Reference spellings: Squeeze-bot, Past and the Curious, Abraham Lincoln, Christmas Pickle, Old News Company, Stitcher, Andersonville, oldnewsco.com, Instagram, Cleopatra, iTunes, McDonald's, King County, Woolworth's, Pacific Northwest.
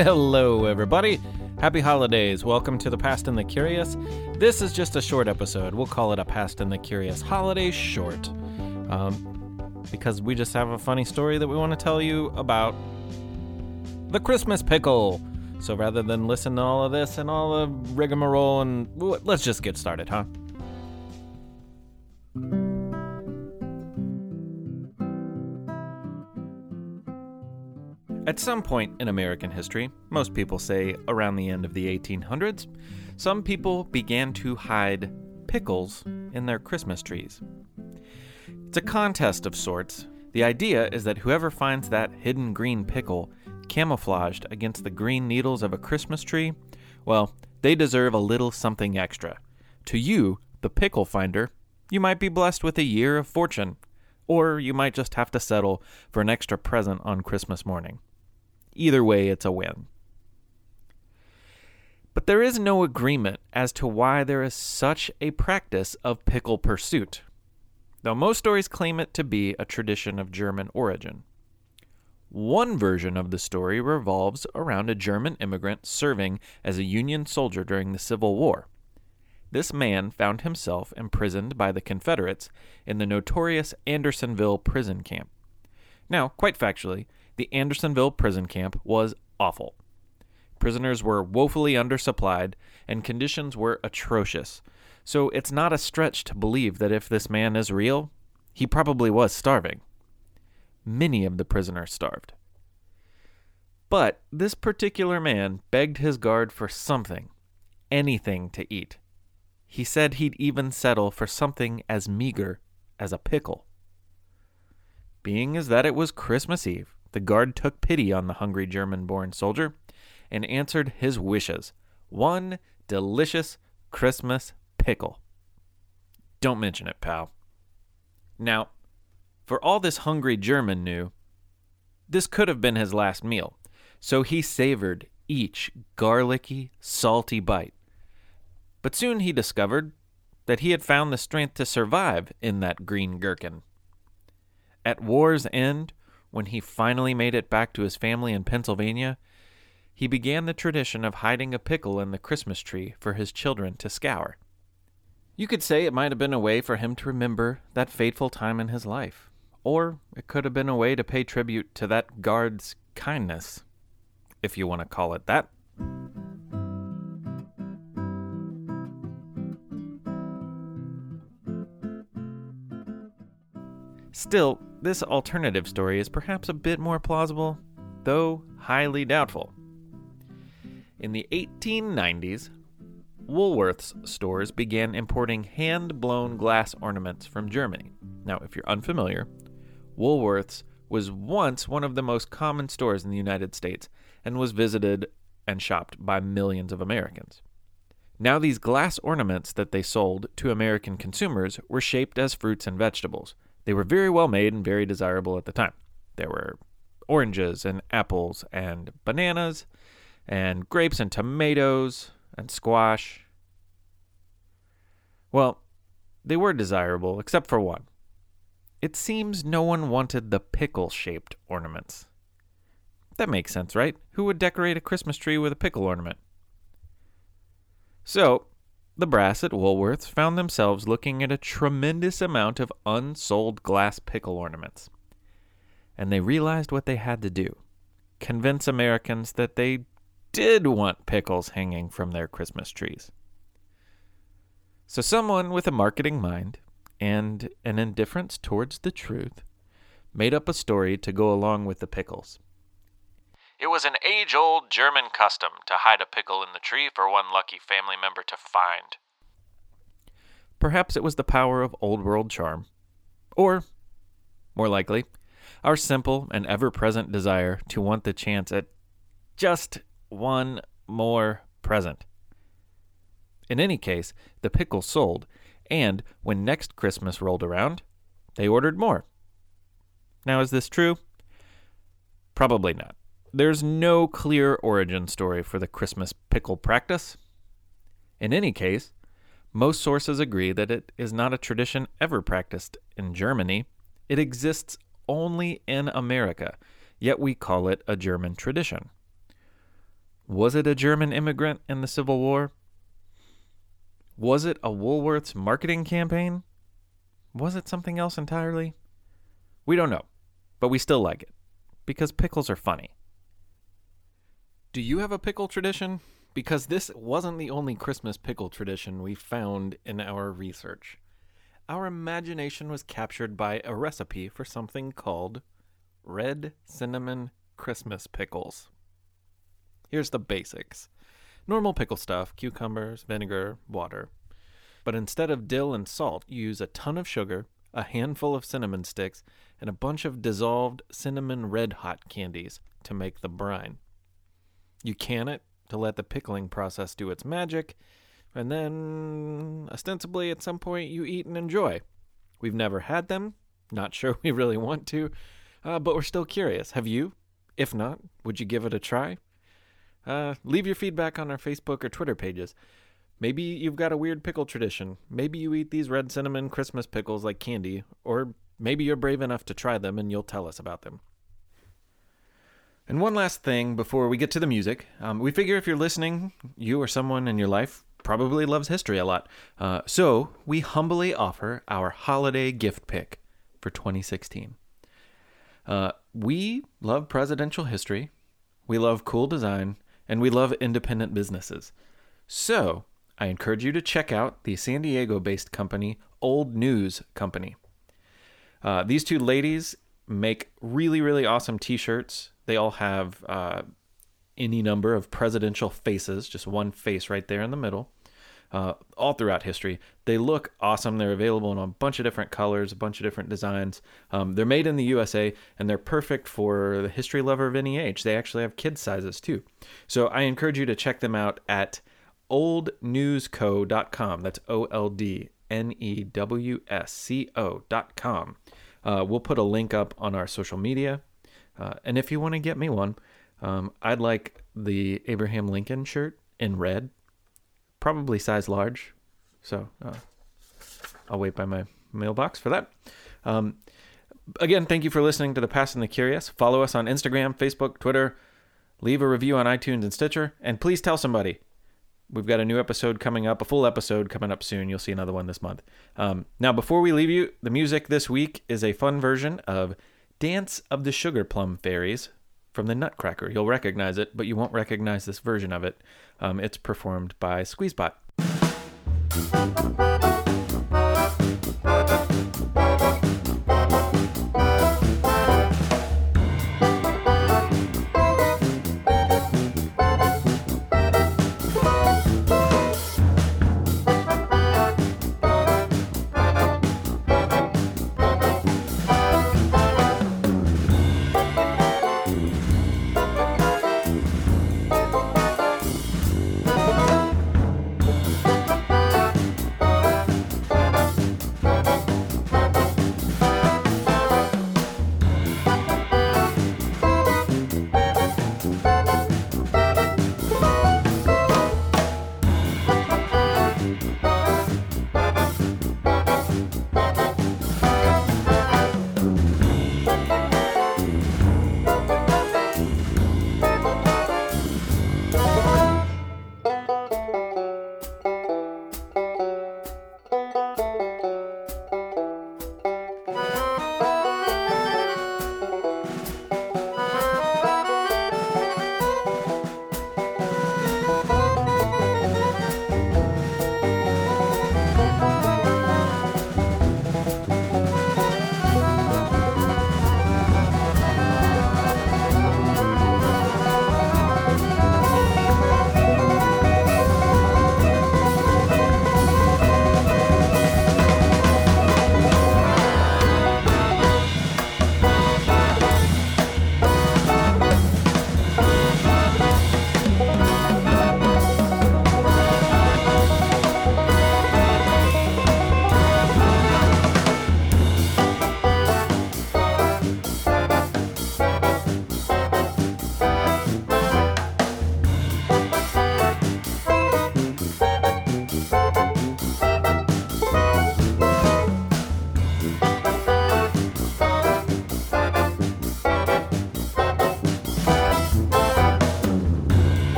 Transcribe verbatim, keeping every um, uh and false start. Hello, everybody. Happy holidays. Welcome to the Past and the Curious. This is just a short episode. We'll call it a Past and the Curious holiday short, um, because we just have a funny story that we want to tell you about the Christmas pickle. So rather than listen to all of this and all the rigmarole, and let's just get started, huh? At some point in American history, most people say around the end of the eighteen hundreds, some people began to hide pickles in their Christmas trees. It's a contest of sorts. The idea is that whoever finds that hidden green pickle camouflaged against the green needles of a Christmas tree, well, they deserve a little something extra. To you, the pickle finder, you might be blessed with a year of fortune, or you might just have to settle for an extra present on Christmas morning. Either way, it's a win. But there is no agreement as to why there is such a practice of pickle pursuit, though most stories claim it to be a tradition of German origin. One version of the story revolves around a German immigrant serving as a Union soldier during the Civil War. This man found himself imprisoned by the Confederates in the notorious Andersonville prison camp. Now, quite factually, the Andersonville prison camp was awful. Prisoners were woefully undersupplied, and conditions were atrocious. So it's not a stretch to believe that if this man is real, he probably was starving. Many of the prisoners starved. But this particular man begged his guard for something, anything to eat. He said he'd even settle for something as meager as a pickle. Being as that it was Christmas Eve, the guard took pity on the hungry German-born soldier and answered his wishes. One delicious Christmas pickle. Don't mention it, pal. Now, for all this hungry German knew, this could have been his last meal, so he savored each garlicky, salty bite. But soon he discovered that he had found the strength to survive in that green gherkin. At war's end, when he finally made it back to his family in Pennsylvania, he began the tradition of hiding a pickle in the Christmas tree for his children to scour. You could say it might have been a way for him to remember that fateful time in his life, or it could have been a way to pay tribute to that guard's kindness, if you want to call it that. Still, this alternative story is perhaps a bit more plausible, though highly doubtful. In the eighteen nineties, Woolworth's stores began importing hand-blown glass ornaments from Germany. Now, if you're unfamiliar, Woolworth's was once one of the most common stores in the United States and was visited and shopped by millions of Americans. Now, these glass ornaments that they sold to American consumers were shaped as fruits and vegetables. They were very well made and very desirable at the time. There were oranges and apples and bananas and grapes and tomatoes and squash. Well, they were desirable, except for one. It seems no one wanted the pickle-shaped ornaments. That makes sense, right? Who would decorate a Christmas tree with a pickle ornament? So, the brass at Woolworth's found themselves looking at a tremendous amount of unsold glass pickle ornaments. And they realized what they had to do. Convince Americans that they did want pickles hanging from their Christmas trees. So someone with a marketing mind and an indifference towards the truth made up a story to go along with the pickles. It was an age-old German custom to hide a pickle in the tree for one lucky family member to find. Perhaps it was the power of old-world charm, or, more likely, our simple and ever-present desire to want the chance at just one more present. In any case, the pickle sold, and when next Christmas rolled around, they ordered more. Now, is this true? Probably not. There's no clear origin story for the Christmas pickle practice. In any case, most sources agree that it is not a tradition ever practiced in Germany. It exists only in America, yet we call it a German tradition. Was it a German immigrant in the Civil War? Was it a Woolworth's marketing campaign? Was it something else entirely? We don't know, but we still like it, because pickles are funny. Do you have a pickle tradition? Because this wasn't the only Christmas pickle tradition we found in our research. Our imagination was captured by a recipe for something called red cinnamon Christmas pickles. Here's the basics. Normal pickle stuff, cucumbers, vinegar, water. But instead of dill and salt, you use a ton of sugar, a handful of cinnamon sticks, and a bunch of dissolved cinnamon red hot candies to make the brine. You can it to let the pickling process do its magic, and then, ostensibly, at some point, you eat and enjoy. We've never had them, not sure we really want to, uh, but we're still curious. Have you? If not, would you give it a try? Uh, leave your feedback on our Facebook or Twitter pages. Maybe you've got a weird pickle tradition. Maybe you eat these red cinnamon Christmas pickles like candy, or maybe you're brave enough to try them and you'll tell us about them. And one last thing before we get to the music. Um, we figure if you're listening, you or someone in your life probably loves history a lot. Uh, so we humbly offer our holiday gift pick for twenty sixteen. Uh, we love presidential history. We love cool design. And we love independent businesses. So I encourage you to check out the San Diego-based company, Old News Company. Uh, these two ladies make really, really awesome t-shirts. They all have uh, any number of presidential faces, just one face right there in the middle, uh, all throughout history. They look awesome. They're available in a bunch of different colors, a bunch of different designs. Um, they're made in the U S A, and they're perfect for the history lover of any age. They actually have kid sizes, too. So I encourage you to check them out at old news co dot com. That's O L D N E W S C O dot com. Uh, we'll put a link up on our social media. Uh, and if you want to get me one, um, I'd like the Abraham Lincoln shirt in red, probably size large. So uh, I'll wait by my mailbox for that. Um, again, thank you for listening to the Past and the Curious. Follow us on Instagram, Facebook, Twitter. Leave a review on iTunes and Stitcher. And please tell somebody. We've got a new episode coming up, a full episode coming up soon. You'll see another one this month. Um, now, before we leave you, the music this week is a fun version of Dance of the Sugar Plum Fairies from the Nutcracker. You'll recognize it, but you won't recognize this version of it. Um, it's performed by Squeeze-bot.